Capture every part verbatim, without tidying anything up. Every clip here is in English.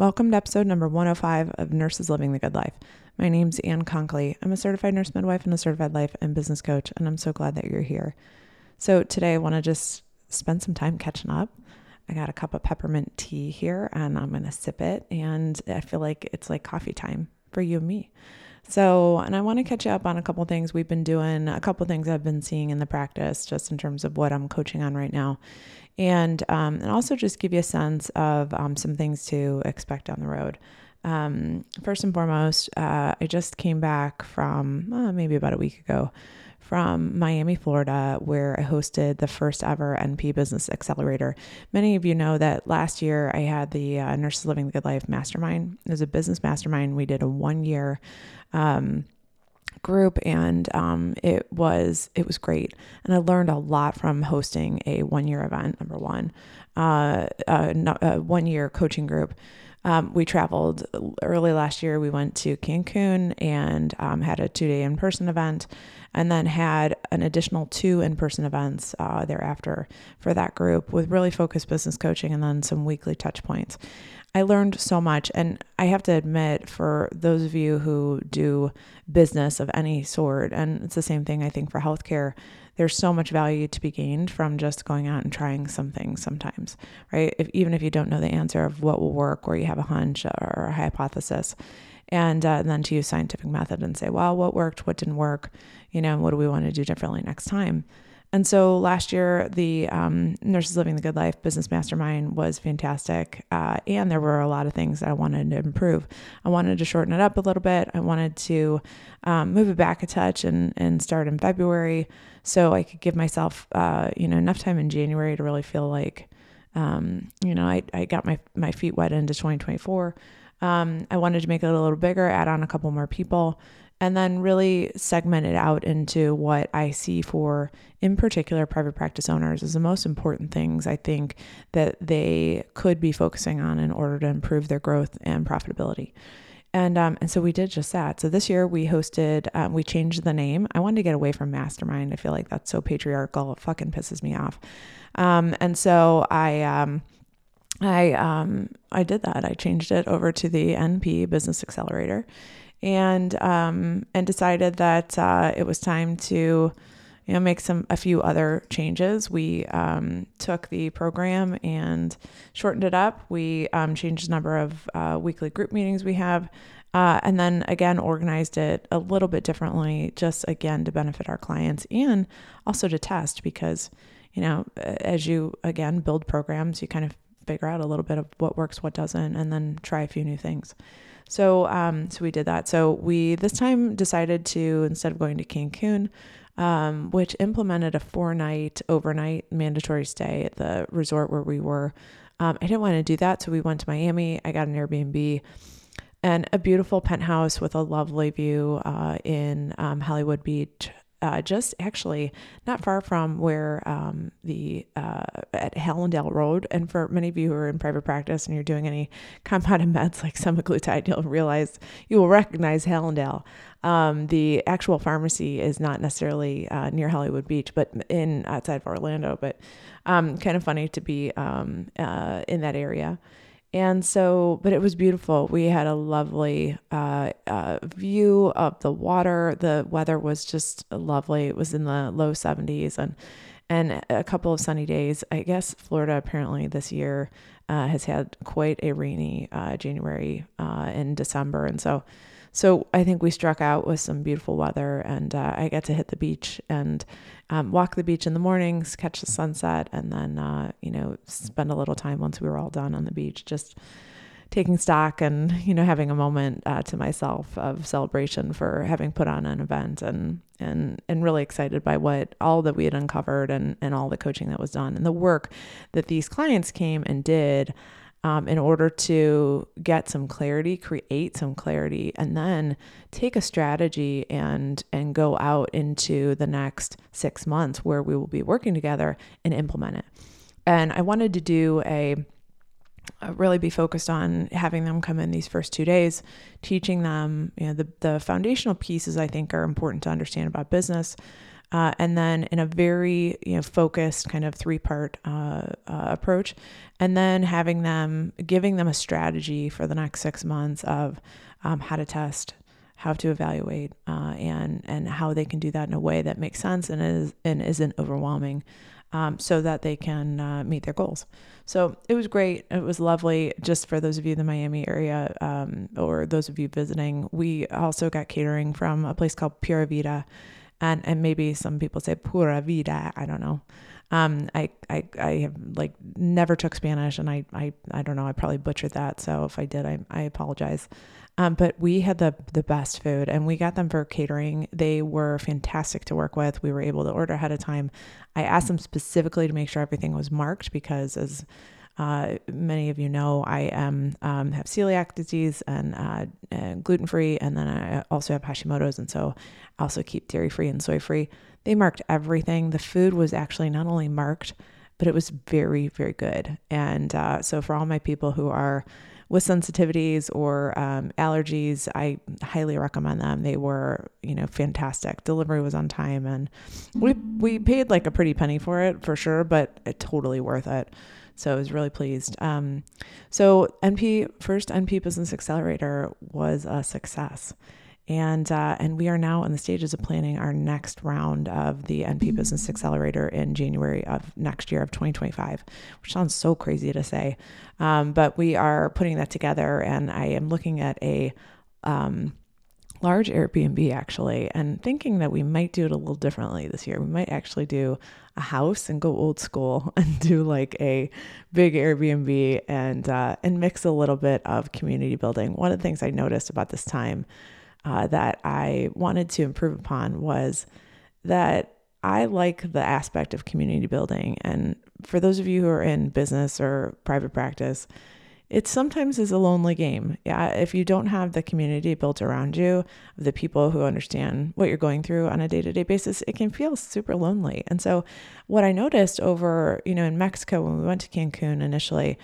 Welcome to episode number one oh five of Nurses Living the Good Life. My name's Ann Conkley. I'm a certified nurse midwife and a certified life and business coach, and I'm so glad that you're here. So today I want to just spend some time catching up. I got a cup of peppermint tea here, and I'm going to sip it, and I feel like it's like coffee time for you and me. So, and I want to catch up on a couple things we've been doing, a couple things I've been seeing in the practice, just in terms of what I'm coaching on right now. And, um, and also just give you a sense of, um, some things to expect down the road. Um, first and foremost, uh, I just came back from, uh, maybe about a week ago from Miami, Florida, where I hosted the first ever N P Business Accelerator. Many of you know that last year I had the uh, Nurses Living the Good Life Mastermind. It was a business mastermind. We did a one year, um, group. And, um, it was, it was great. And I learned a lot from hosting a one-year event. Number one, uh, uh, no, uh one-year coaching group. Um, we traveled early last year. We went to Cancun and, um, had a two day in-person event and then had an additional two in-person events, uh, thereafter for that group with really focused business coaching and then some weekly touch points. I learned so much. And I have to admit, for those of you who do business of any sort, and it's the same thing, I think, for healthcare, there's so much value to be gained from just going out and trying some things sometimes, right? If, even if you don't know the answer of what will work, or you have a hunch or a hypothesis, and, uh, and then to use scientific method and say, well, what worked, what didn't work, you know, what do we want to do differently next time? And so last year, the um, Nurses Living the Good Life Business Mastermind was fantastic. Uh, and there were a lot of things that I wanted to improve. I wanted to shorten it up a little bit. I wanted to um, move it back a touch and, and start in February so I could give myself, uh, you know, enough time in January to really feel like, um, you know, I, I got my, my feet wet into twenty twenty-four. Um, I wanted to make it a little bigger, add on a couple more people, and then really segment it out into what I see for, in particular, private practice owners is the most important things I think that they could be focusing on in order to improve their growth and profitability. And, um, and so we did just that. So this year we hosted, um, we changed the name. I wanted to get away from mastermind. I feel like that's so patriarchal. It fucking pisses me off. Um, and so I, um, I, um, I did that. I changed it over to the N P Business Accelerator. And, um, and decided that, uh, it was time to, you know, make some, a few other changes. We, um, took the program and shortened it up. We, um, changed the number of, uh, weekly group meetings we have, uh, and then again, organized it a little bit differently, just again, to benefit our clients and also to test, because, you know, as you, again, build programs, you kind of figure out a little bit of what works, what doesn't, and then try a few new things. So, um, so we did that. So we, this time decided to, instead of going to Cancun, um, which implemented a four night overnight mandatory stay at the resort where we were. Um, I didn't want to do that. So we went to Miami. I got an Airbnb and a beautiful penthouse with a lovely view, uh, in, um, Hollywood Beach, uh, just actually not far from where, um, the, uh, at Hallandale Road. And for many of you who are in private practice and you're doing any compounded meds like semaglutide, you'll realize you will recognize Hallandale. Um, the actual pharmacy is not necessarily, uh, near Hollywood Beach, but in outside of Orlando, but, um, kind of funny to be, um, uh, in that area. And so, but it was beautiful. We had a lovely, uh, uh, view of the water. The weather was just lovely. It was in the low seventies and, and a couple of sunny days. I guess Florida apparently this year, uh, has had quite a rainy, uh, January, uh, and December. And so, so I think we struck out with some beautiful weather, and, uh, I got to hit the beach and, um, walk the beach in the mornings, catch the sunset, and then, uh, you know, spend a little time once we were all done on the beach, just taking stock and, you know, having a moment, uh, to myself of celebration for having put on an event, and, and, and really excited by what all that we had uncovered and, and all the coaching that was done and the work that these clients came and did, um, in order to get some clarity, create some clarity, and then take a strategy and, and go out into the next six months where we will be working together and implement it. And I wanted to do a, uh, really be focused on having them come in these first two days, teaching them, you know, the, the foundational pieces I think are important to understand about business. Uh, and then in a very, you know, focused kind of three-part uh, uh, approach, and then having them, giving them a strategy for the next six months of um, how to test, how to evaluate, uh, and and how they can do that in a way that makes sense and is and isn't overwhelming, um, so that they can uh, meet their goals. So it was great. It was lovely. Just for those of you in the Miami area, um, or those of you visiting, we also got catering from a place called Pura Vida. And and maybe some people say Pura Vida, I don't know. Um, I, I, I have like never took Spanish, and I, I, I don't know, I probably butchered that. So if I did, I, I apologize. Um, but we had the, the best food, and we got them for catering. They were fantastic to work with. We were able to order ahead of time. I asked them specifically to make sure everything was marked because, as Uh, many of you know, I am um, have celiac disease and, uh, and gluten-free, and then I also have Hashimoto's, and so I also keep dairy-free and soy-free. They marked everything. The food was actually not only marked, but it was very, very good. And uh, so for all my people who are with sensitivities or um, allergies, I highly recommend them. They were, you know, fantastic. Delivery was on time, and we we paid like a pretty penny for it, for sure, but it, totally worth it. So I was really pleased. Um, so N P first N P Business Accelerator was a success, and uh, and we are now in the stages of planning our next round of the N P Business Accelerator in January of next year of twenty twenty-five, which sounds so crazy to say, um, but we are putting that together, and I am looking at a um, large Airbnb actually, and thinking that we might do it a little differently this year. We might actually do a house and go old school and do like a big Airbnb and, uh, and mix a little bit of community building. One of the things I noticed about this time, uh, that I wanted to improve upon was that I like the aspect of community building. And for those of you who are in business or private practice, it sometimes is a lonely game. Yeah, if you don't have the community built around you, the people who understand what you're going through on a day-to-day basis, it can feel super lonely. And so what I noticed over, you know, in Mexico, when we went to Cancun initially,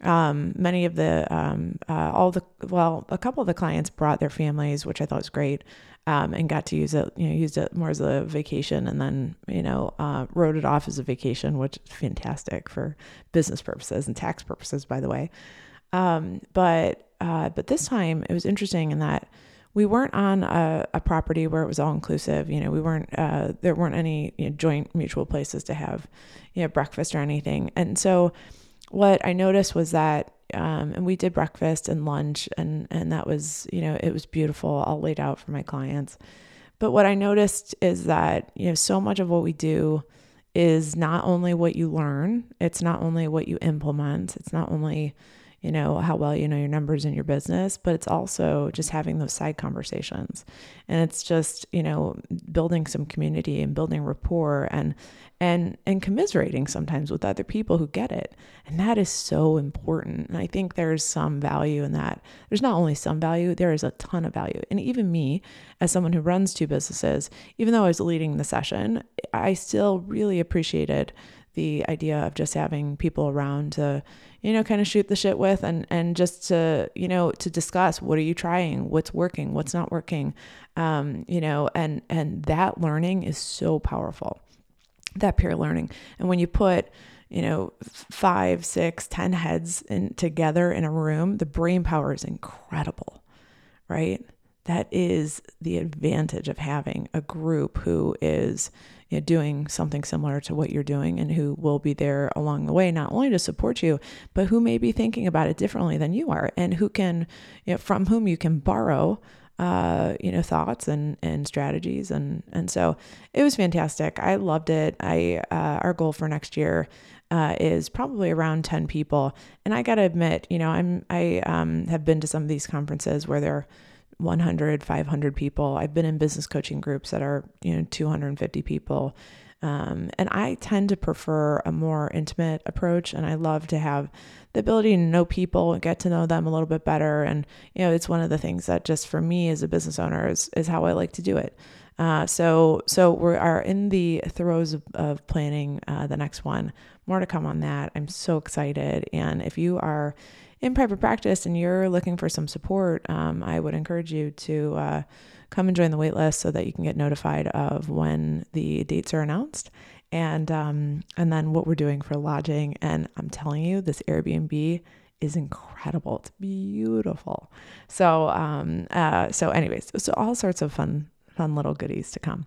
um, many of the, um, uh, all the, well, a couple of the clients brought their families, which I thought was great, um, and got to use it, you know, used it more as a vacation, and then, you know, uh, wrote it off as a vacation, which is fantastic for business purposes and tax purposes, by the way. Um, but, uh, but this time it was interesting in that we weren't on a, a property where it was all inclusive. You know, we weren't, uh, there weren't any, you know, joint mutual places to have, you know, breakfast or anything. And so what I noticed was that, um, and we did breakfast and lunch, and, and that was, you know, it was beautiful, all laid out for my clients. But what I noticed is that, you know, so much of what we do is not only what you learn, it's not only what you implement, it's not only, you know, how well you know your numbers in your business, but it's also just having those side conversations. And it's just, you know, building some community and building rapport and, and, and commiserating sometimes with other people who get it. And that is so important. And I think there's some value in that. There's not only some value, there is a ton of value. And even me, as someone who runs two businesses, even though I was leading the session, I still really appreciated the idea of just having people around to, you know, kind of shoot the shit with, and, and just to, you know, to discuss, what are you trying, what's working, what's not working. Um, you know, and, and that learning is so powerful, that peer learning. And when you put, you know, five, six, ten heads in together in a room, the brain power is incredible, right? That is the advantage of having a group who is, you know, doing something similar to what you're doing, and who will be there along the way, not only to support you, but who may be thinking about it differently than you are, and who can, you know, from whom you can borrow, uh, you know, thoughts and, and strategies. And, and so it was fantastic. I loved it. I, uh, our goal for next year, uh, is probably around ten people. And I gotta admit, you know, I'm, I, um, have been to some of these conferences where they're one hundred, five hundred people. I've been in business coaching groups that are, you know, two hundred fifty people. Um, and I tend to prefer a more intimate approach, and I love to have the ability to know people and get to know them a little bit better. And, you know, it's one of the things that just for me as a business owner is, is how I like to do it. Uh, so, so we are in the throes of, of planning, uh, the next one. More to come on that. I'm so excited. And if you are in private practice and you're looking for some support, um, I would encourage you to uh, come and join the wait list so that you can get notified of when the dates are announced and um, and then what we're doing for lodging. And I'm telling you, this Airbnb is incredible. It's beautiful. So um, uh, so anyways, so all sorts of fun, fun little goodies to come.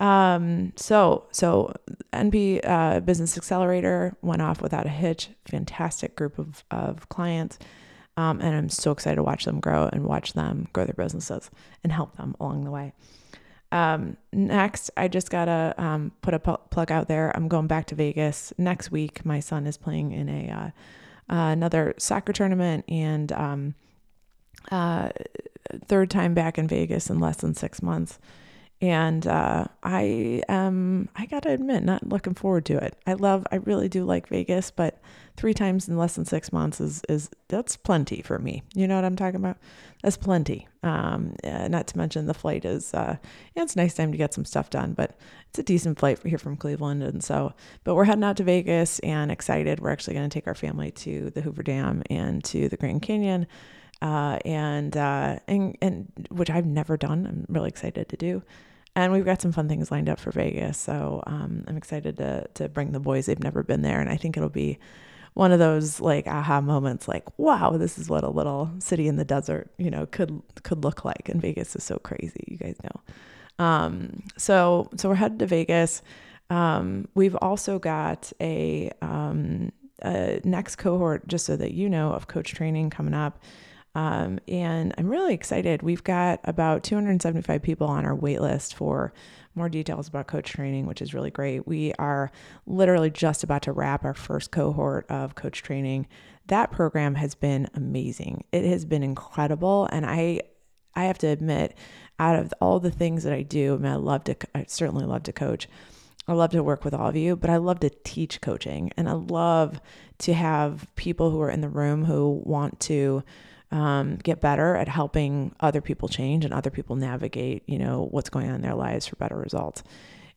Um, so, so N P, uh, Business Accelerator went off without a hitch, fantastic group of, of clients. Um, and I'm so excited to watch them grow and watch them grow their businesses and help them along the way. Um, next, I just gotta, um, put a pl- plug out there. I'm going back to Vegas next week. My son is playing in a, uh, uh another soccer tournament, and, um, uh, third time back in Vegas in less than six months. And, uh, I, um, I gotta admit, not looking forward to it. I love, I really do like Vegas, but three times in less than six months is, is that's plenty for me. You know what I'm talking about? That's plenty. Um, uh, not to mention the flight is, uh, yeah, it's a nice time to get some stuff done, but it's a decent flight here from Cleveland. And so, but we're heading out to Vegas and excited. We're actually going to take our family to the Hoover Dam and to the Grand Canyon. Uh, and, uh, and, and which I've never done. I'm really excited to do. And we've got some fun things lined up for Vegas. So, um, I'm excited to, to bring the boys. They've never been there. And I think it'll be one of those like aha moments, like, wow, this is what a little city in the desert, you know, could, could look like. And Vegas is so crazy. You guys know. Um, so, so we're headed to Vegas. Um, we've also got a, um, a next cohort, just so that you know, of coach training coming up. Um, and I'm really excited. We've got about two hundred seventy-five people on our wait list for more details about coach training, which is really great. We are literally just about to wrap our first cohort of coach training. That program has been amazing. It has been incredible. And I, I have to admit, out of all the things that I do, I mean, I love to, I certainly love to coach. I love to work with all of you, but I love to teach coaching, and I love to have people who are in the room who want to Um, get better at helping other people change and other people navigate, you know, what's going on in their lives for better results.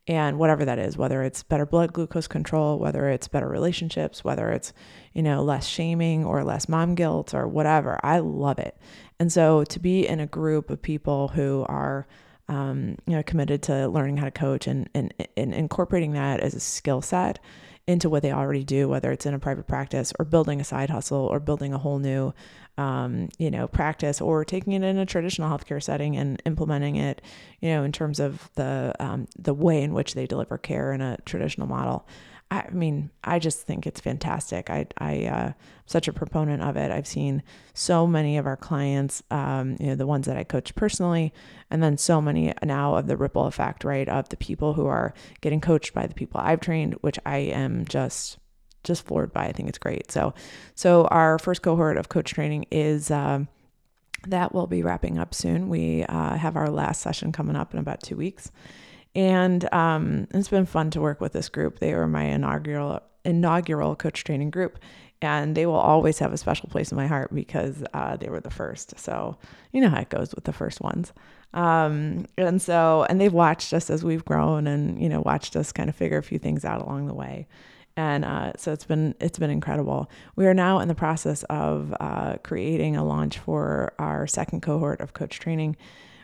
And whatever that is, whether it's better blood glucose control, whether it's better relationships, whether it's, you know, less shaming or less mom guilt or whatever, I love it. And so to be in a group of people who are, um, you know, committed to learning how to coach and, and, and incorporating that as a skill set into what they already do, whether it's in a private practice or building a side hustle or building a whole new, um, you know, practice, or taking it in a traditional healthcare setting and implementing it, you know, in terms of the, um, the way in which they deliver care in a traditional model. I mean, I just think it's fantastic. I, I, uh, I'm such a proponent of it. I've seen so many of our clients, um, you know, the ones that I coach personally, and then so many now of the ripple effect, right, of the people who are getting coached by the people I've trained, which I am just, just floored by. I think it's great. So, so our first cohort of coach training is, um, that will be wrapping up soon. We, uh, have our last session coming up in about two weeks. And, um, it's been fun to work with this group. They were my inaugural, inaugural coach training group, and they will always have a special place in my heart because, uh, they were the first. So you know how it goes with the first ones. Um, and so, and they've watched us as we've grown and, you know, watched us kind of figure a few things out along the way. And, uh, so it's been, it's been incredible. We are now in the process of, uh, creating a launch for our second cohort of coach training.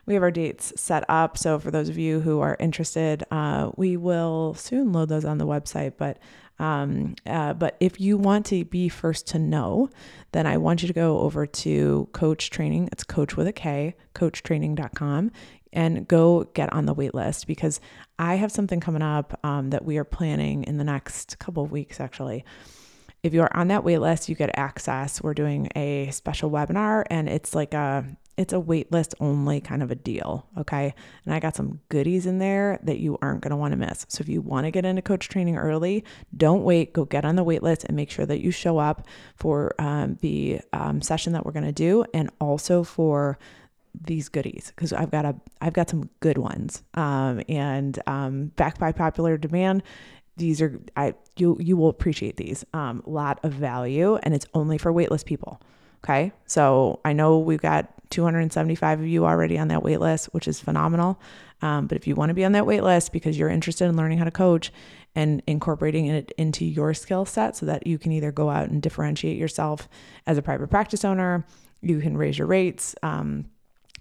We have our dates set up. So for those of you who are interested, uh, we will soon load those on the website. But um, uh, but if you want to be first to know, then I want you to go over to Coach Training. It's Coach with a K, coach training dot com, and go get on the wait list, because I have something coming up um, that we are planning in the next couple of weeks, actually. If you are on that wait list, you get access. We're doing a special webinar, and it's like a it's a wait list only kind of a deal. Okay. And I got some goodies in there that you aren't going to want to miss. So if you want to get into coach training early, don't wait, go get on the wait list and make sure that you show up for um, the um, session that we're going to do. And also for these goodies, because I've got a, I've got some good ones. Um, and um, backed by popular demand, these are, I, you, you will appreciate these, um, lot of value, and it's only for waitlist people. Okay. So I know we've got two hundred seventy-five of you already on that wait list, which is phenomenal. Um, but if you want to be on that wait list because you're interested in learning how to coach and incorporating it into your skill set so that you can either go out and differentiate yourself as a private practice owner, you can raise your rates, um,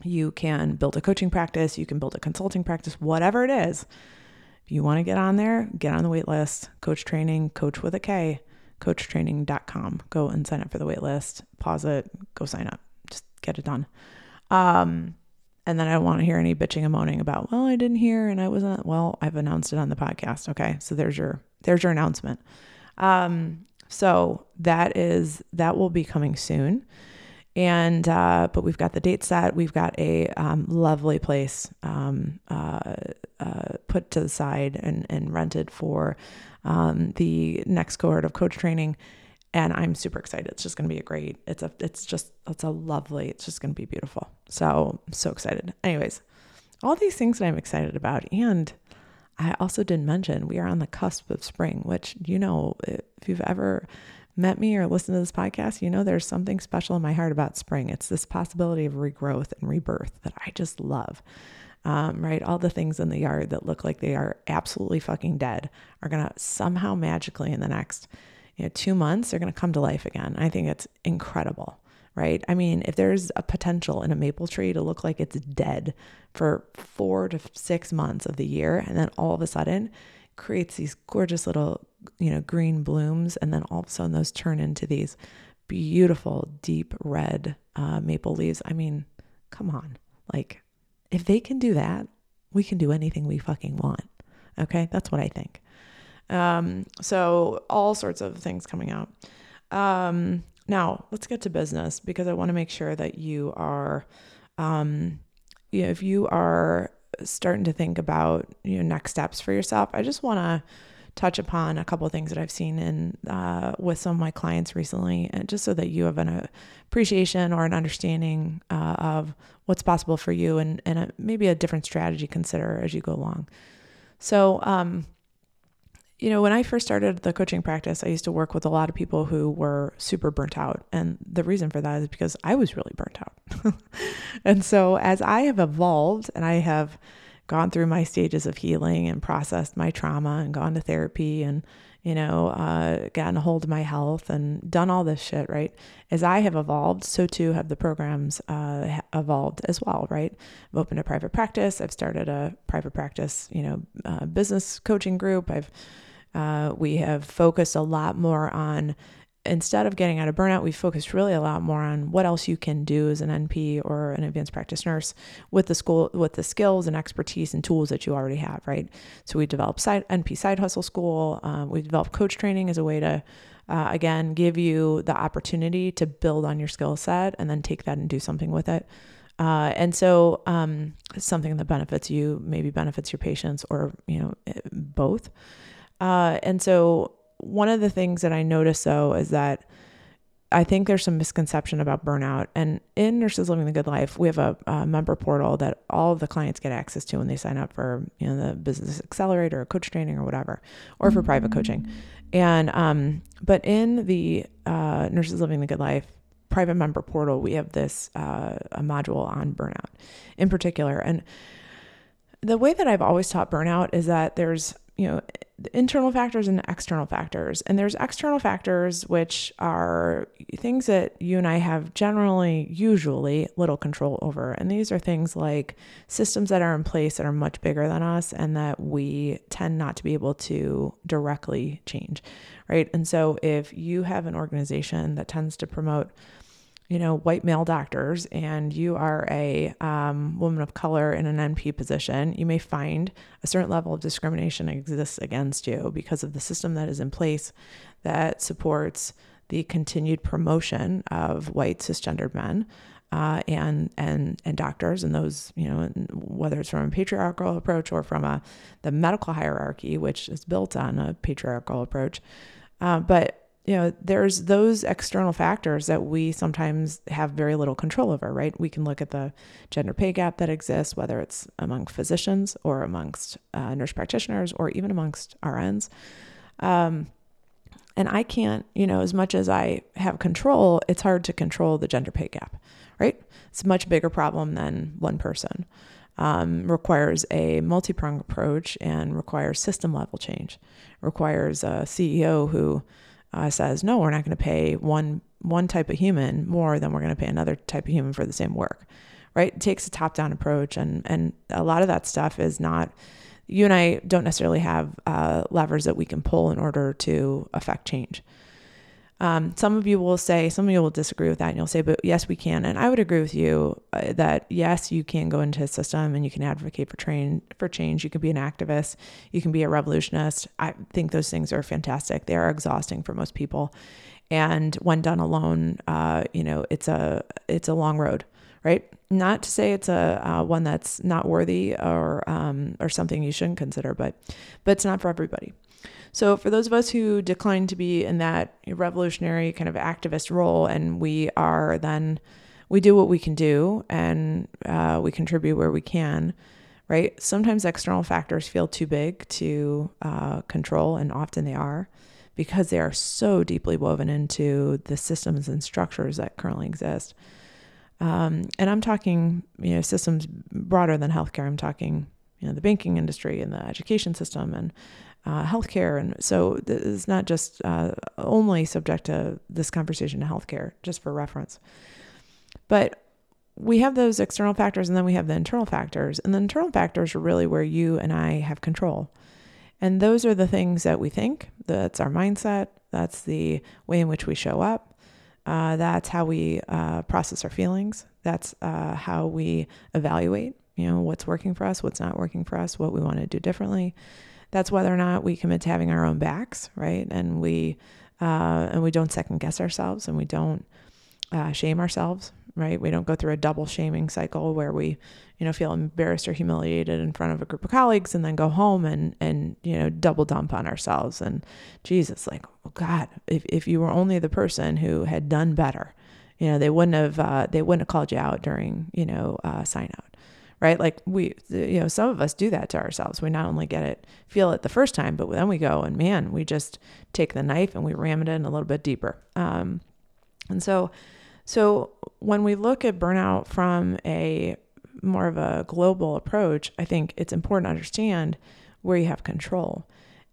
you can build a coaching practice, you can build a consulting practice, whatever it is. If you want to get on there, get on the wait list, Coach Training, Coach with a K, coach training dot com. Go and sign up for the wait list, pause it, go sign up, just get it done. Um, and then I don't want to hear any bitching and moaning about, well, I didn't hear and I wasn't, well, I've announced it on the podcast. Okay. So there's your, there's your announcement. Um, so that is, that will be coming soon. And, uh, but we've got the date set. We've got a, um, lovely place, um, uh, uh, put to the side and, and rented for, um, the next cohort of Coach Training. And I'm super excited. It's just going to be a great, it's a, it's just, it's a lovely, it's just going to be beautiful. So, so excited. Anyways, all these things that I'm excited about. And I also didn't mention we are on the cusp of spring, which, you know, if you've ever met me or listened to this podcast, you know, there's something special in my heart about spring. It's this possibility of regrowth and rebirth that I just love. Um, right. All the things in the yard that look like they are absolutely fucking dead are going to somehow magically in the next, you know, two months, they're going to come to life again. I think it's incredible. Right. I mean, if there's a potential in a maple tree to look like it's dead for four to six months of the year, and then all of a sudden creates these gorgeous little, you know, green blooms. And then all of a sudden those turn into these beautiful, deep red, uh, maple leaves. I mean, come on. Like, if they can do that, we can do anything we fucking want. Okay. That's what I think. Um, so all sorts of things coming out. Um, Now let's get to business, because I want to make sure that you are, um, you know, if you are starting to think about, you know, next steps for yourself, I just want to touch upon a couple of things that I've seen in, uh, with some of my clients recently, and just so that you have an appreciation or an understanding, uh, of what's possible for you, and, and a, maybe a different strategy consider as you go along. So, um, you know, when I first started the coaching practice, I used to work with a lot of people who were super burnt out. And the reason for that is because I was really burnt out. And so as I have evolved and I have gone through my stages of healing and processed my trauma and gone to therapy and, you know, uh, gotten a hold of my health and done all this shit, right? As I have evolved, so too have the programs uh, evolved as well, right? I've opened a private practice. I've started a private practice, you know, uh, business coaching group. I've Uh, we have focused a lot more on, instead of getting out of burnout, we focused really a lot more on what else you can do as an N P or an advanced practice nurse with the school, with the skills and expertise and tools that you already have, right? So we developed side, N P Side Hustle School. Um, we developed Coach Training as a way to, uh, again, give you the opportunity to build on your skill set and then take that and do something with it. Uh, and so, um, something that benefits you, maybe benefits your patients, or, you know, both. Uh, and so one of the things that I noticed though, is that I think there's some misconception about burnout. And in Nurses Living the Good Life, we have a, a member portal that all of the clients get access to when they sign up for, you know, the business accelerator or coach training or whatever, or for private coaching. And, um, but in the, uh, Nurses Living the Good Life private member portal, we have this, uh, a module on burnout in particular. And the way that I've always taught burnout is that there's, you know, internal factors and external factors. And there's external factors, which are things that you and I have generally, usually little control over. And these are things like systems that are in place that are much bigger than us and that we tend not to be able to directly change, right? And so if you have an organization that tends to promote, you know, white male doctors, and you are a um, woman of color in an N P position, you may find a certain level of discrimination exists against you because of the system that is in place that supports the continued promotion of white cisgendered men uh, and and and doctors, and those, you know, whether it's from a patriarchal approach or from a the medical hierarchy, which is built on a patriarchal approach, uh, but. You know, there's those external factors that we sometimes have very little control over, right? We can look at the gender pay gap that exists, whether it's among physicians or amongst uh, nurse practitioners or even amongst R Ns. Um, And I can't, you know, as much as I have control, it's hard to control the gender pay gap, right? It's a much bigger problem than one person. Um, requires a multi-pronged approach and requires system level change. Requires a C E O who uh, says, no, we're not going to pay one one type of human more than we're going to pay another type of human for the same work, right? It takes a top-down approach, and and a lot of that stuff is not, you and I don't necessarily have uh, levers that we can pull in order to affect change. Um, some of you will say, some of you will disagree with that, and you'll say, but yes, we can. And I would agree with you uh, that yes, you can go into a system and you can advocate for train for change. You can be an activist. You can be a revolutionist. I think those things are fantastic. They are exhausting for most people. And when done alone, uh, you know, it's a, it's a long road, right? Not to say it's a, uh, one that's not worthy or, um, or something you shouldn't consider, but, but it's not for everybody. So for those of us who decline to be in that revolutionary kind of activist role, and we are then, we do what we can do, and uh, we contribute where we can, right? Sometimes external factors feel too big to uh, control, and often they are, because they are so deeply woven into the systems and structures that currently exist. Um, and I'm talking, you know, systems broader than healthcare. I'm talking, you know, the banking industry and the education system and Uh, healthcare. And so it's not just uh, only subject to this conversation to healthcare, just for reference. But we have those external factors, and then we have the internal factors. And the internal factors are really where you and I have control. And those are the things that we think. That's our mindset. That's the way in which we show up. Uh, that's how we uh, process our feelings. That's uh, how we evaluate, you know, what's working for us, what's not working for us, what we want to do differently. That's whether or not we commit to having our own backs, right? And we uh, and we don't second guess ourselves, and we don't uh, shame ourselves, right? We don't go through a double shaming cycle where we, you know, feel embarrassed or humiliated in front of a group of colleagues, and then go home and and you know double dump on ourselves. And Jesus, like, oh God, if if you were only the person who had done better, you know, they wouldn't have uh, they wouldn't have called you out during you know uh, sign out. Right? Like we, you know, some of us do that to ourselves. We not only get it, feel it the first time, but then we go and man, we just take the knife and we ram it in a little bit deeper. Um, and so, so when we look at burnout from a more of a global approach, I think it's important to understand where you have control.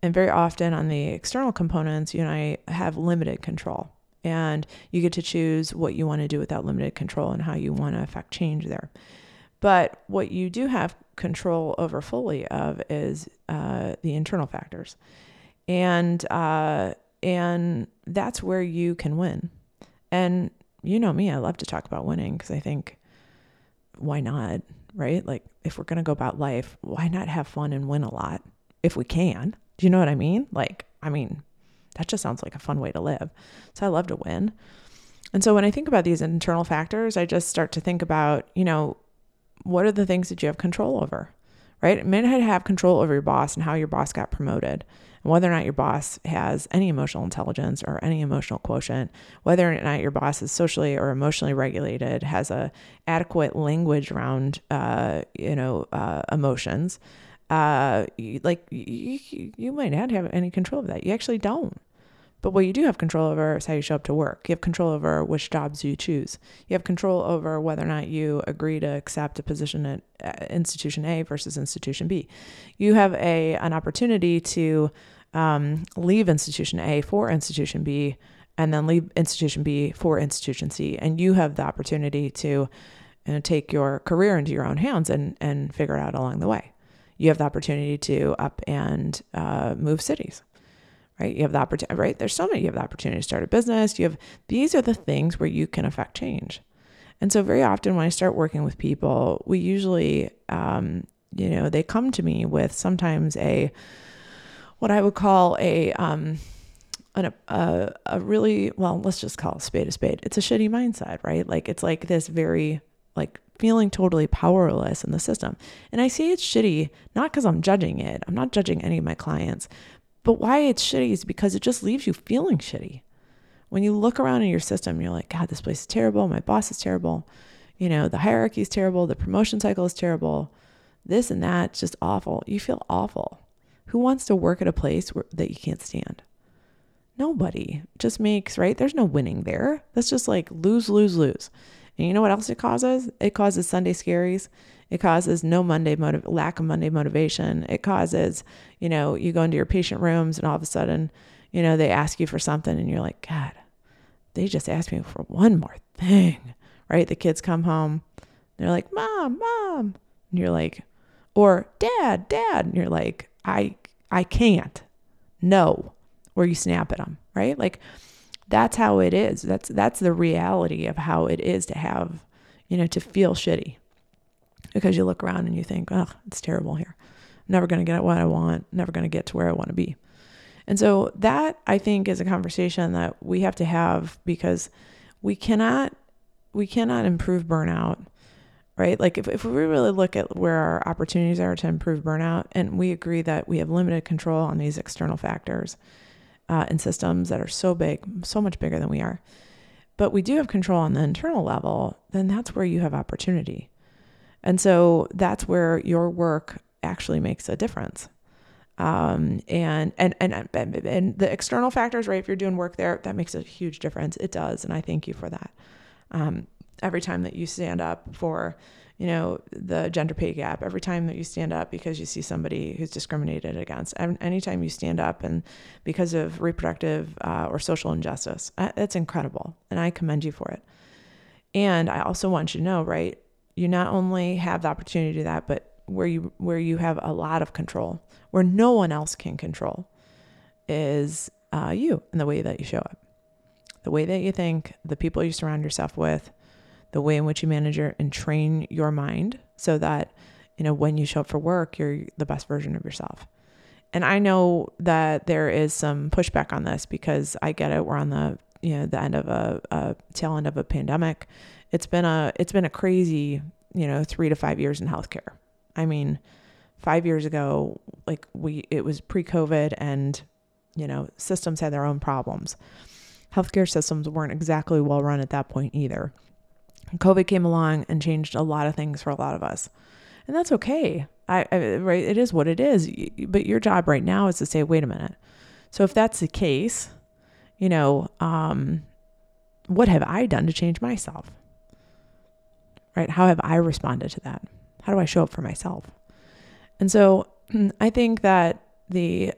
And very often on the external components, you and I have limited control, and you get to choose what you want to do with that limited control and how you want to affect change there. But what you do have control over fully of is uh, the internal factors. And uh, and that's where you can win. And you know me, I love to talk about winning because I think, why not, right? Like if we're going to go about life, why not have fun and win a lot if we can? Do you know what I mean? Like, I mean, that just sounds like a fun way to live. So I love to win. And so when I think about these internal factors, I just start to think about, you know, what are the things that you have control over, right? It may not have control over your boss and how your boss got promoted, and whether or not your boss has any emotional intelligence or any emotional quotient, whether or not your boss is socially or emotionally regulated, has a adequate language around, uh, you know, uh, emotions. Uh, like you, you might not have any control over that. You actually don't. But what you do have control over is how you show up to work. You have control over which jobs you choose. You have control over whether or not you agree to accept a position at institution A versus institution B. You have a an opportunity to um, leave institution A for institution B, and then leave institution B for institution C. And you have the opportunity to, you know, take your career into your own hands and and figure it out along the way. You have the opportunity to up and uh, move cities. Right? You have the opportunity, right? There's so many, you have the opportunity to start a business. You have, these are the things where you can affect change. And so very often when I start working with people, we usually, um, you know, they come to me with sometimes a, what I would call a, um, an, a, a really, well, let's just call it spade a spade. It's a shitty mindset, right? Like, it's like this very like feeling totally powerless in the system. And I say it's shitty, not because I'm judging it. I'm not judging any of my clients. But why it's shitty is because it just leaves you feeling shitty. When you look around in your system, you're like, God, this place is terrible. My boss is terrible. You know, the hierarchy is terrible. The promotion cycle is terrible. This and that, just awful. You feel awful. Who wants to work at a place where, that you can't stand? Nobody just makes, right? There's no winning there. That's just like lose, lose, lose. And you know what else it causes? It causes Sunday scaries. It causes no Monday motive, lack of Monday motivation. It causes, you know, you go into your patient rooms and all of a sudden, you know, they ask you for something and you're like, God, they just asked me for one more thing, right? The kids come home and they're like, Mom, Mom. And you're like, or Dad, Dad. And you're like, I, I can't. No. Where you snap at them, right? Like that's how it is. That's, that's the reality of how it is to have, you know, to feel shitty because you look around and you think, oh, it's terrible here. I'm never going to get what I want. Never going to get to where I want to be. And so that I think is a conversation that we have to have because we cannot, we cannot improve burnout, right? Like if, if we really look at where our opportunities are to improve burnout, and we agree that we have limited control on these external factors, Uh, and systems that are so big, so much bigger than we are, but we do have control on the internal level, then that's where you have opportunity. And so that's where your work actually makes a difference. Um, and, and, and, and, and the external factors, right? If you're doing work there, that makes a huge difference. It does. And I thank you for that. Um, every time that you stand up for, you know, the gender pay gap, every time that you stand up because you see somebody who's discriminated against, and anytime you stand up and because of reproductive uh, or social injustice, that's incredible. And I commend you for it. And I also want you to know, right, you not only have the opportunity to do that, but where you, where you have a lot of control, where no one else can control is uh, you and the way that you show up, the way that you think, the people you surround yourself with, the way in which you manage your and train your mind so that, you know, when you show up for work, you're the best version of yourself. And I know that there is some pushback on this because I get it. We're on the, you know, the end of a, a tail end of a pandemic. It's been a, it's been a crazy, you know, three to five years in healthcare. I mean, five years ago, like we, it was pre-COVID and, you know, systems had their own problems. Healthcare systems weren't exactly well run at that point either. COVID came along and changed a lot of things for a lot of us. And that's okay. I, I right. It is what it is. But your job right now is to say, wait a minute. So if that's the case, you know, um, what have I done to change myself? Right. How have I responded to that? How do I show up for myself? And so I think that the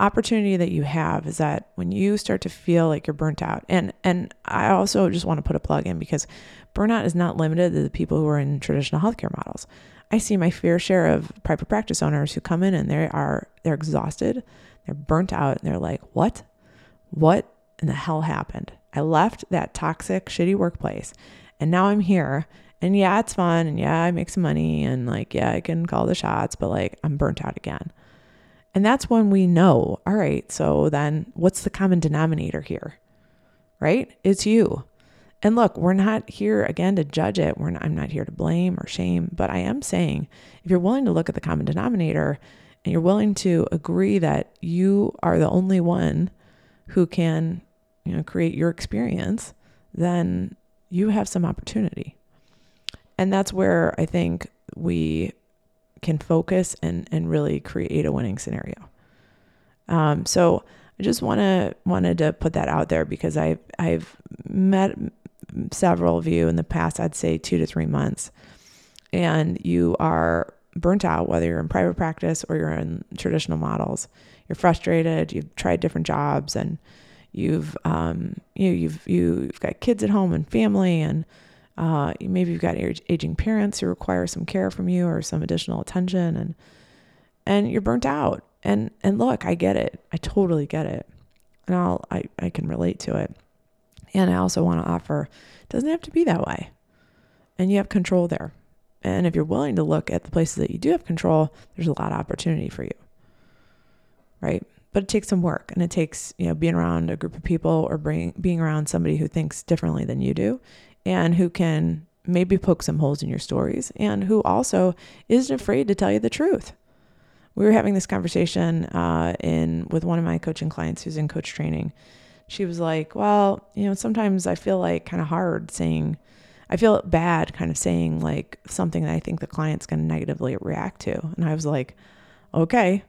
opportunity that you have is that when you start to feel like you're burnt out, and, and I also just want to put a plug in because burnout is not limited to the people who are in traditional healthcare models. I see my fair share of private practice owners who come in and they are, they're exhausted, they're burnt out, and they're like, what, what in the hell happened? I left that toxic, shitty workplace and now I'm here and yeah, it's fun. And yeah, I make some money and like, yeah, I can call the shots, but like I'm burnt out again. And that's when we know, all right, so then what's the common denominator here, right? It's you. And look, we're not here again to judge it. We're not, I'm not here to blame or shame, but I am saying if you're willing to look at the common denominator and you're willing to agree that you are the only one who can, you know, create your experience, then you have some opportunity. And that's where I think we can focus and, and really create a winning scenario. Um, so I just want to, wanted to put that out there because I've, I've met several of you in the past, I'd say two to three months, and you are burnt out, whether you're in private practice or you're in traditional models, you're frustrated, you've tried different jobs and you've, um, you, you've, you've got kids at home and family and, Uh, maybe you've got aging parents who require some care from you or some additional attention and, and you're burnt out. And, and look, I get it. I totally get it. And I'll, I, I can relate to it. And I also want to offer, it doesn't have to be that way. And you have control there. And if you're willing to look at the places that you do have control, there's a lot of opportunity for you. Right. But it takes some work and it takes, you know, being around a group of people or bring, being around somebody who thinks differently than you do and who can maybe poke some holes in your stories and who also isn't afraid to tell you the truth. We were having this conversation uh, in with one of my coaching clients who's in coach training. She was like, well, you know, sometimes I feel like kind of hard saying, I feel bad kind of saying like something that I think the client's going to negatively react to. And I was like, okay.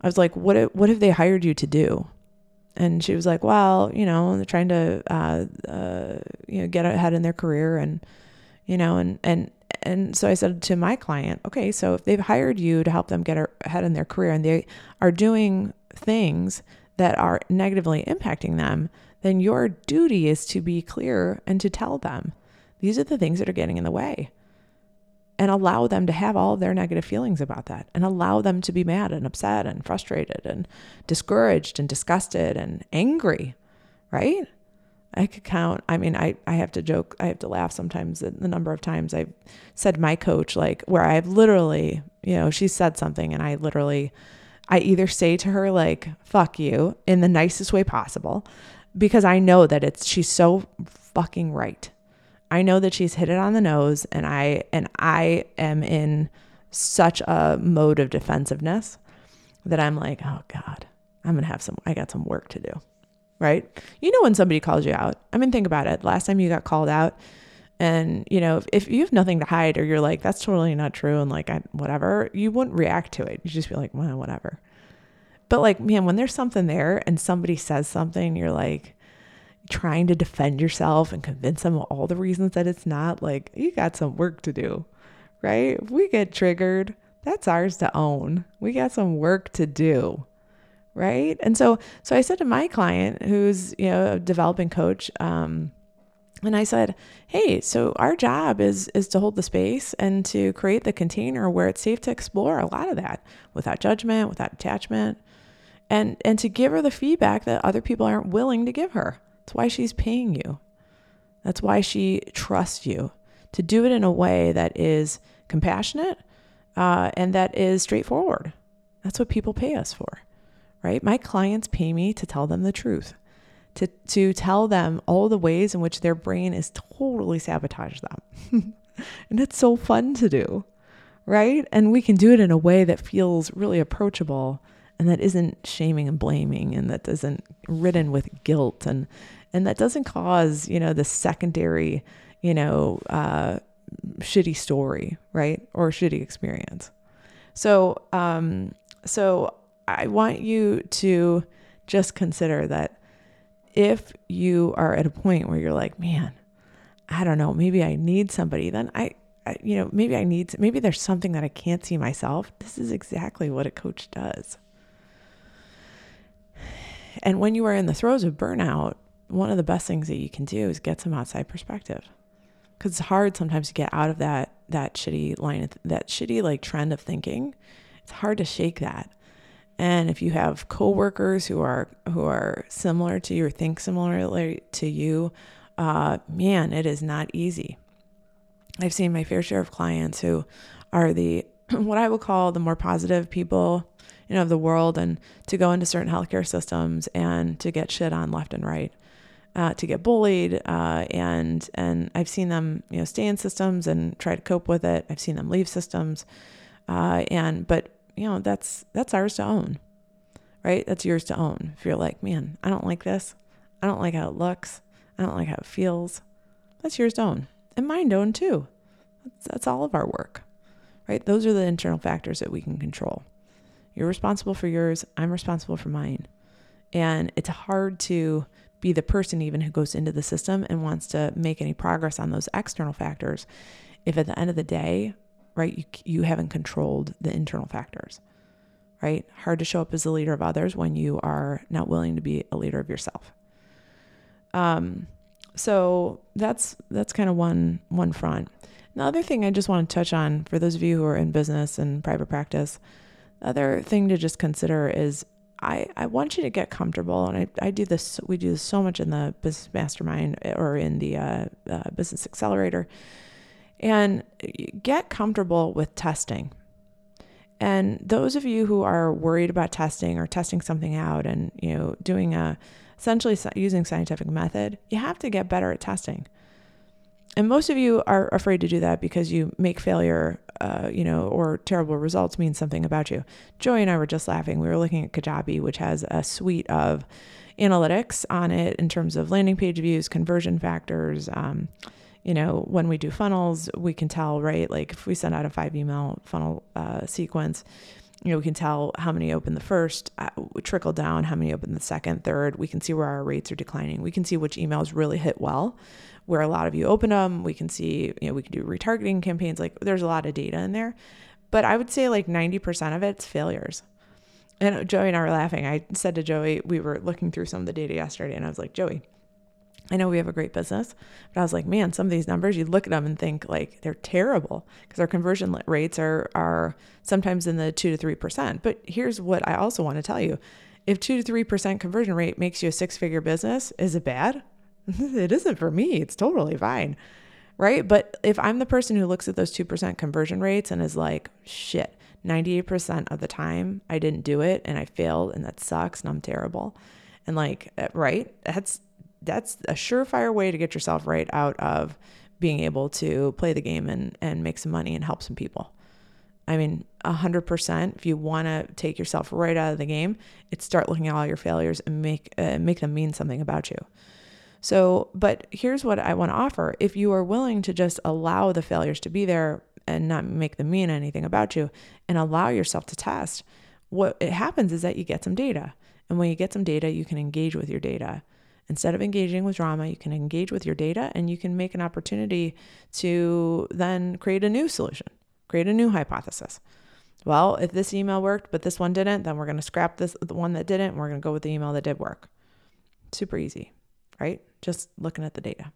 I was like, what if, what have they hired you to do? And she was like, well, you know, they're trying to, uh, uh, you know, get ahead in their career. And, you know, and, and, and so I said to my client, okay, so if they've hired you to help them get ahead in their career and they are doing things that are negatively impacting them, then your duty is to be clear and to tell them, these are the things that are getting in the way, and allow them to have all of their negative feelings about that, and allow them to be mad and upset and frustrated and discouraged and disgusted and angry, right? I could count. I mean, I, I have to joke. I have to laugh sometimes at the number of times I've said my coach, like where I've literally, you know, she said something and I literally, I either say to her like, fuck you in the nicest way possible, because I know that it's, she's so fucking right. I know that she's hit it on the nose, and I, and I am in such a mode of defensiveness that I'm like, oh God, I'm going to have some, I got some work to do. Right? You know, when somebody calls you out, I mean, think about it. Last time you got called out, and you know, if, if you have nothing to hide, or you're like, that's totally not true, and like, I, whatever, you wouldn't react to it. You just be like, well, whatever. But like, man, when there's something there and somebody says something, you're like trying to defend yourself and convince them of all the reasons that it's not, like, you got some work to do, right? If we get triggered, that's ours to own. We got some work to do. Right. And so, so I said to my client who's, you know, a developing coach, um, and I said, hey, so our job is, is to hold the space and to create the container where it's safe to explore a lot of that without judgment, without attachment, and, and to give her the feedback that other people aren't willing to give her. That's why she's paying you. That's why she trusts you to do it in a way that is compassionate, uh, and that is straightforward. That's what people pay us for. Right? My clients pay me to tell them the truth, to to tell them all the ways in which their brain is totally sabotaged them. And it's so fun to do, right? And we can do it in a way that feels really approachable and that isn't shaming and blaming, and that isn't ridden with guilt, and and that doesn't cause, you know, the secondary, you know, uh, shitty story, right? Or shitty experience. So, um, so I want you to just consider that if you are at a point where you're like, man, I don't know, maybe I need somebody, then I, I, you know, maybe I need, maybe there's something that I can't see myself. This is exactly what a coach does. And when you are in the throes of burnout, one of the best things that you can do is get some outside perspective, because it's hard sometimes to get out of that, that shitty line, that shitty like trend of thinking. It's hard to shake that. And if you have coworkers who are who are similar to you or think similarly to you, uh, man, it is not easy. I've seen my fair share of clients who are the what I would call the more positive people, you know, of the world, and to go into certain healthcare systems and to get shit on left and right, uh, to get bullied, uh, and and I've seen them, you know, stay in systems and try to cope with it. I've seen them leave systems, uh, and but. You know, that's, that's ours to own, right? That's yours to own. If you're like, man, I don't like this. I don't like how it looks. I don't like how it feels. That's yours to own, and mine to own too. That's, that's all of our work, right? Those are the internal factors that we can control. You're responsible for yours. I'm responsible for mine. And it's hard to be the person even who goes into the system and wants to make any progress on those external factors if at the end of the day, right? You, you haven't controlled the internal factors, right? Hard to show up as a leader of others when you are not willing to be a leader of yourself. Um, so that's, that's kind of one, one front. The other thing I just want to touch on for those of you who are in business and private practice, the other thing to just consider is I, I want you to get comfortable. And I, I do this, we do this so much in the business mastermind or in the, uh, uh business accelerator. And get comfortable with testing. And those of you who are worried about testing or testing something out and, you know, doing a, essentially using scientific method, you have to get better at testing. And most of you are afraid to do that because you make failure, uh, you know, or terrible results mean something about you. Joey and I were just laughing. We were looking at Kajabi, which has a suite of analytics on it in terms of landing page views, conversion factors, um, you know, when we do funnels, we can tell, right? Like if we send out a five email funnel uh, sequence, you know, we can tell how many open the first, uh, trickle down, how many open the second, third. We can see where our rates are declining. We can see which emails really hit well, where a lot of you open them. We can see, you know, we can do retargeting campaigns. Like, there's a lot of data in there, but I would say like ninety percent of it's failures. And Joey and I were laughing. I said to Joey, we were looking through some of the data yesterday, and I was like, Joey, I know we have a great business, but I was like, man, some of these numbers, you look at them and think like they're terrible, because our conversion rates are are sometimes in the two to three percent. But here's what I also want to tell you: if two to three percent conversion rate makes you a six figure business, is it bad? It isn't for me. It's totally fine, right? But if I'm the person who looks at those two percent conversion rates and is like, shit, ninety-eight percent of the time I didn't do it and I failed and that sucks and I'm terrible, and like, right? That's That's a surefire way to get yourself right out of being able to play the game and, and make some money and help some people. I mean, one hundred percent, if you want to take yourself right out of the game, it's start looking at all your failures and make uh, make them mean something about you. So, but here's what I want to offer. If you are willing to just allow the failures to be there and not make them mean anything about you and allow yourself to test, what it happens is that you get some data. And when you get some data, you can engage with your data. Instead of engaging with drama, you can engage with your data, and you can make an opportunity to then create a new solution, create a new hypothesis. Well, if this email worked, but this one didn't, then we're going to scrap this, the one that didn't, and we're going to go with the email that did work. Super easy, right? Just looking at the data.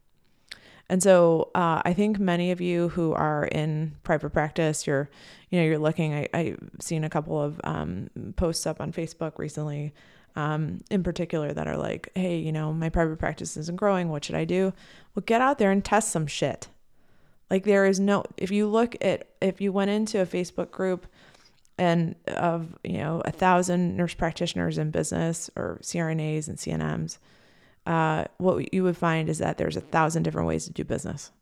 And so uh, I think many of you who are in private practice, you're, you know, you're looking, I, I've seen a couple of um, posts up on Facebook recently Um, in particular that are like, hey, you know, my private practice isn't growing. What should I do? Well, get out there and test some shit. Like, there is no, if you look at, if you went into a Facebook group and of, you know, a thousand nurse practitioners in business or C R N As and C N Ms, uh, what you would find is that there's a thousand different ways to do business.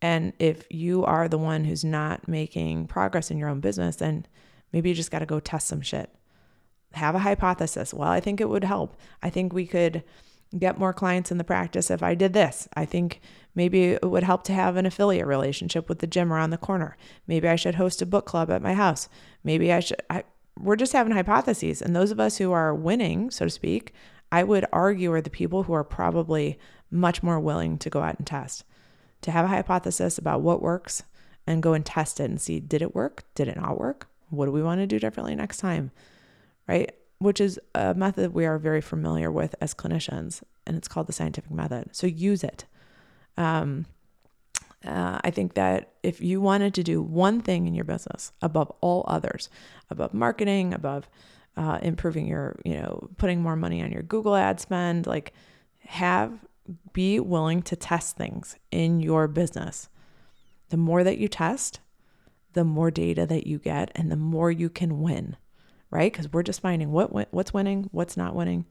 And if you are the one who's not making progress in your own business, then maybe you just got to go test some shit. Have a hypothesis. Well, I think it would help. I think we could get more clients in the practice if I did this. I think maybe it would help to have an affiliate relationship with the gym around the corner. Maybe I should host a book club at my house. Maybe I should. I, we're just having hypotheses. And those of us who are winning, so to speak, I would argue are the people who are probably much more willing to go out and test, to have a hypothesis about what works and go and test it and see, did it work? Did it not work? What do we want to do differently next time? Right? Which is a method we are very familiar with as clinicians, and it's called the scientific method. So use it. Um, uh, I think that if you wanted to do one thing in your business above all others, above marketing, above uh, improving your, you know, putting more money on your Google ad spend, like have, be willing to test things in your business. The more that you test, the more data that you get, and the more you can win. Right? Because we're just finding what what's winning, what's not winning,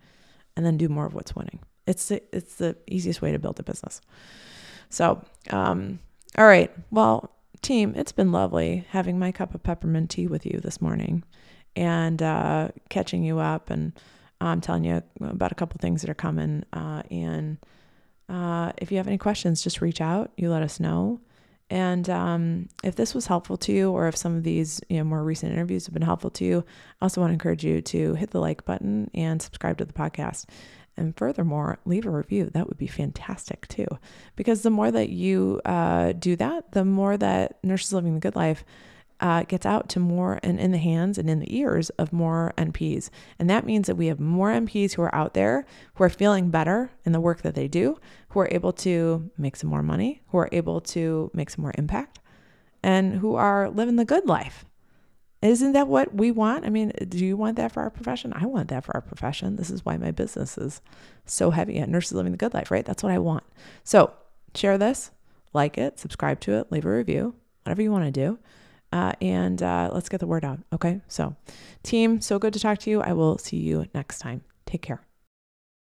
and then do more of what's winning. It's the, it's the easiest way to build a business. So, um, all right. Well, team, it's been lovely having my cup of peppermint tea with you this morning and uh, catching you up and um, telling you about a couple things that are coming. Uh, and uh, if you have any questions, just reach out. You let us know. And um, if this was helpful to you, or if some of these, you know, more recent interviews have been helpful to you, I also want to encourage you to hit the like button and subscribe to the podcast. And furthermore, leave a review. That would be fantastic too, because the more that you uh, do that, the more that Nurses Living the Good Life uh, gets out to more and in the hands and in the ears of more N Ps. And that means that we have more N Ps who are out there, who are feeling better in the work that they do, who are able to make some more money, who are able to make some more impact, and who are living the good life. Isn't that what we want? I mean, do you want that for our profession? I want that for our profession. This is why my business is so heavy at Nurses Living the Good Life, right? That's what I want. So share this, like it, subscribe to it, leave a review, whatever you want to do. Uh, and uh, let's get the word out. Okay. So team, so good to talk to you. I will see you next time. Take care.